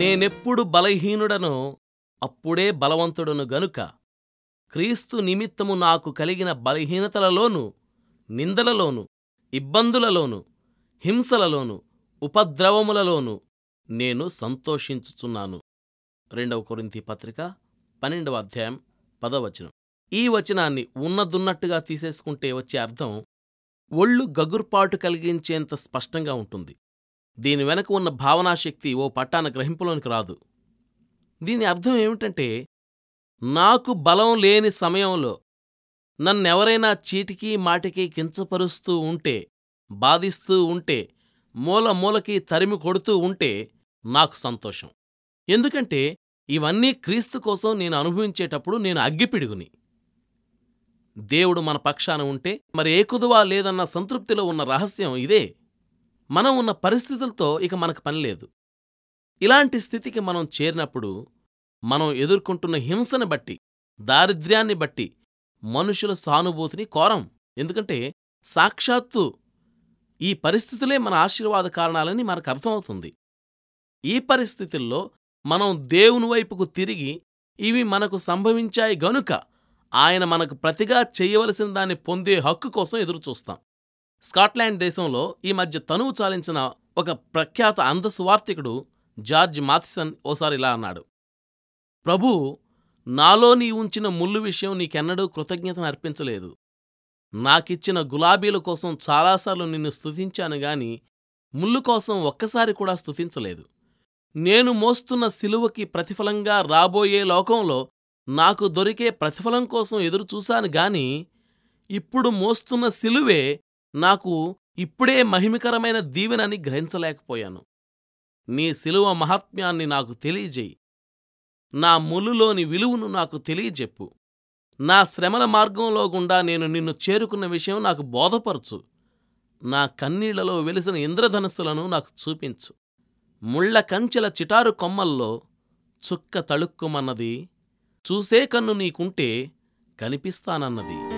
నేనెప్పుడు బలహీనుడనో అప్పుడే బలవంతుడను గనుక క్రీస్తు నిమిత్తము నాకు కలిగిన బలహీనతలలోను, నిందలలోను, ఇబ్బందులలోను, హింసలలోను, ఉపద్రవములలోను నేను సంతోషించుచున్నాను. 2 కొరింథీ పత్రిక 12వ అధ్యాయం 10వ వచనం. ఈ వచనాన్ని ఉన్నదున్నట్టుగా తీసేసుకుంటే వచ్చే అర్థం ఒళ్ళు గగుర్పాటు కలిగించేంత స్పష్టంగా ఉంటుంది. దీని వెనక ఉన్న భావనాశక్తి ఓ పట్టాన గ్రహింపులోనికి రాదు. దీని అర్థం ఏమిటంటే, నాకు బలం లేని సమయంలో నన్నెవరైనా చీటికీ మాటికీ కించపరుస్తూ ఉంటే, బాధిస్తూ ఉంటే, మూలమూలకీ తరిమి కొడుతూ ఉంటే నాకు సంతోషం. ఎందుకంటే ఇవన్నీ క్రీస్తు కోసం నేను అనుభవించేటప్పుడు నేను అగ్గిపిడుగుని. దేవుడు మన పక్షాన ఉంటే మరి ఏ కుదువా లేదన్న సంతృప్తిలో ఉన్న రహస్యం ఇదే. మనం ఉన్న పరిస్థితులతో ఇక మనకు పనిలేదు. ఇలాంటి స్థితికి మనం చేరినప్పుడు మనం ఎదుర్కొంటున్న హింసని బట్టి, దారిద్ర్యాన్ని బట్టి మనుషుల సానుభూతిని కోరం. ఎందుకంటే సాక్షాత్తు ఈ పరిస్థితులే మన ఆశీర్వాద కారణాలని మనకు అర్థమవుతుంది. ఈ పరిస్థితుల్లో మనం దేవుని వైపుకు తిరిగి ఇవి మనకు సంభవించాయి గనుక ఆయన మనకు ప్రతిగా చేయవలసిన దాన్ని పొందే హక్కు కోసం ఎదురుచూస్తాం. స్కాట్లాండ్ దేశంలో ఈ మధ్య తనువు చాలించిన ఒక ప్రఖ్యాత అంధసువార్తికుడు జార్జ్ మాథిసన్ ఓసారి ఇలా అన్నాడు, ప్రభూ, నాలో నీ ఉంచిన ముళ్ళు విషయం నీకెన్నడూ కృతజ్ఞతను అర్పించలేదు. నాకిచ్చిన గులాబీల కోసం చాలాసార్లు నిన్ను స్తుతించాను గాని ముళ్ళు కోసం ఒక్కసారి కూడా స్తుతించలేదు. నేను మోస్తున్న సిలువకి ప్రతిఫలంగా రాబోయే లోకంలో నాకు దొరికే ప్రతిఫలం కోసం ఎదురుచూశాను గాని ఇప్పుడు మోస్తున్న సిలువే నాకు ఇప్పుడే మహిమకరమైన దీవెనని గ్రహించలేకపోయాను. నీ సిలువ మహాత్మ్యాన్ని నాకు తెలియజేయి. నా ములులోని విలువను నాకు తెలియజెప్పు. నా శ్రమల మార్గంలో గుండా నేను నిన్ను చేరుకున్న విషయం నాకు బోధపరచు. నా కన్నీళ్లలో వెలిసిన ఇంద్రధనస్సులను నాకు చూపించు. ముళ్ల కంచెల చిటారు కొమ్మల్లో చుక్క తళుక్కుమన్నది. చూసే కన్ను నీకుంటే కనిపిస్తానన్నది.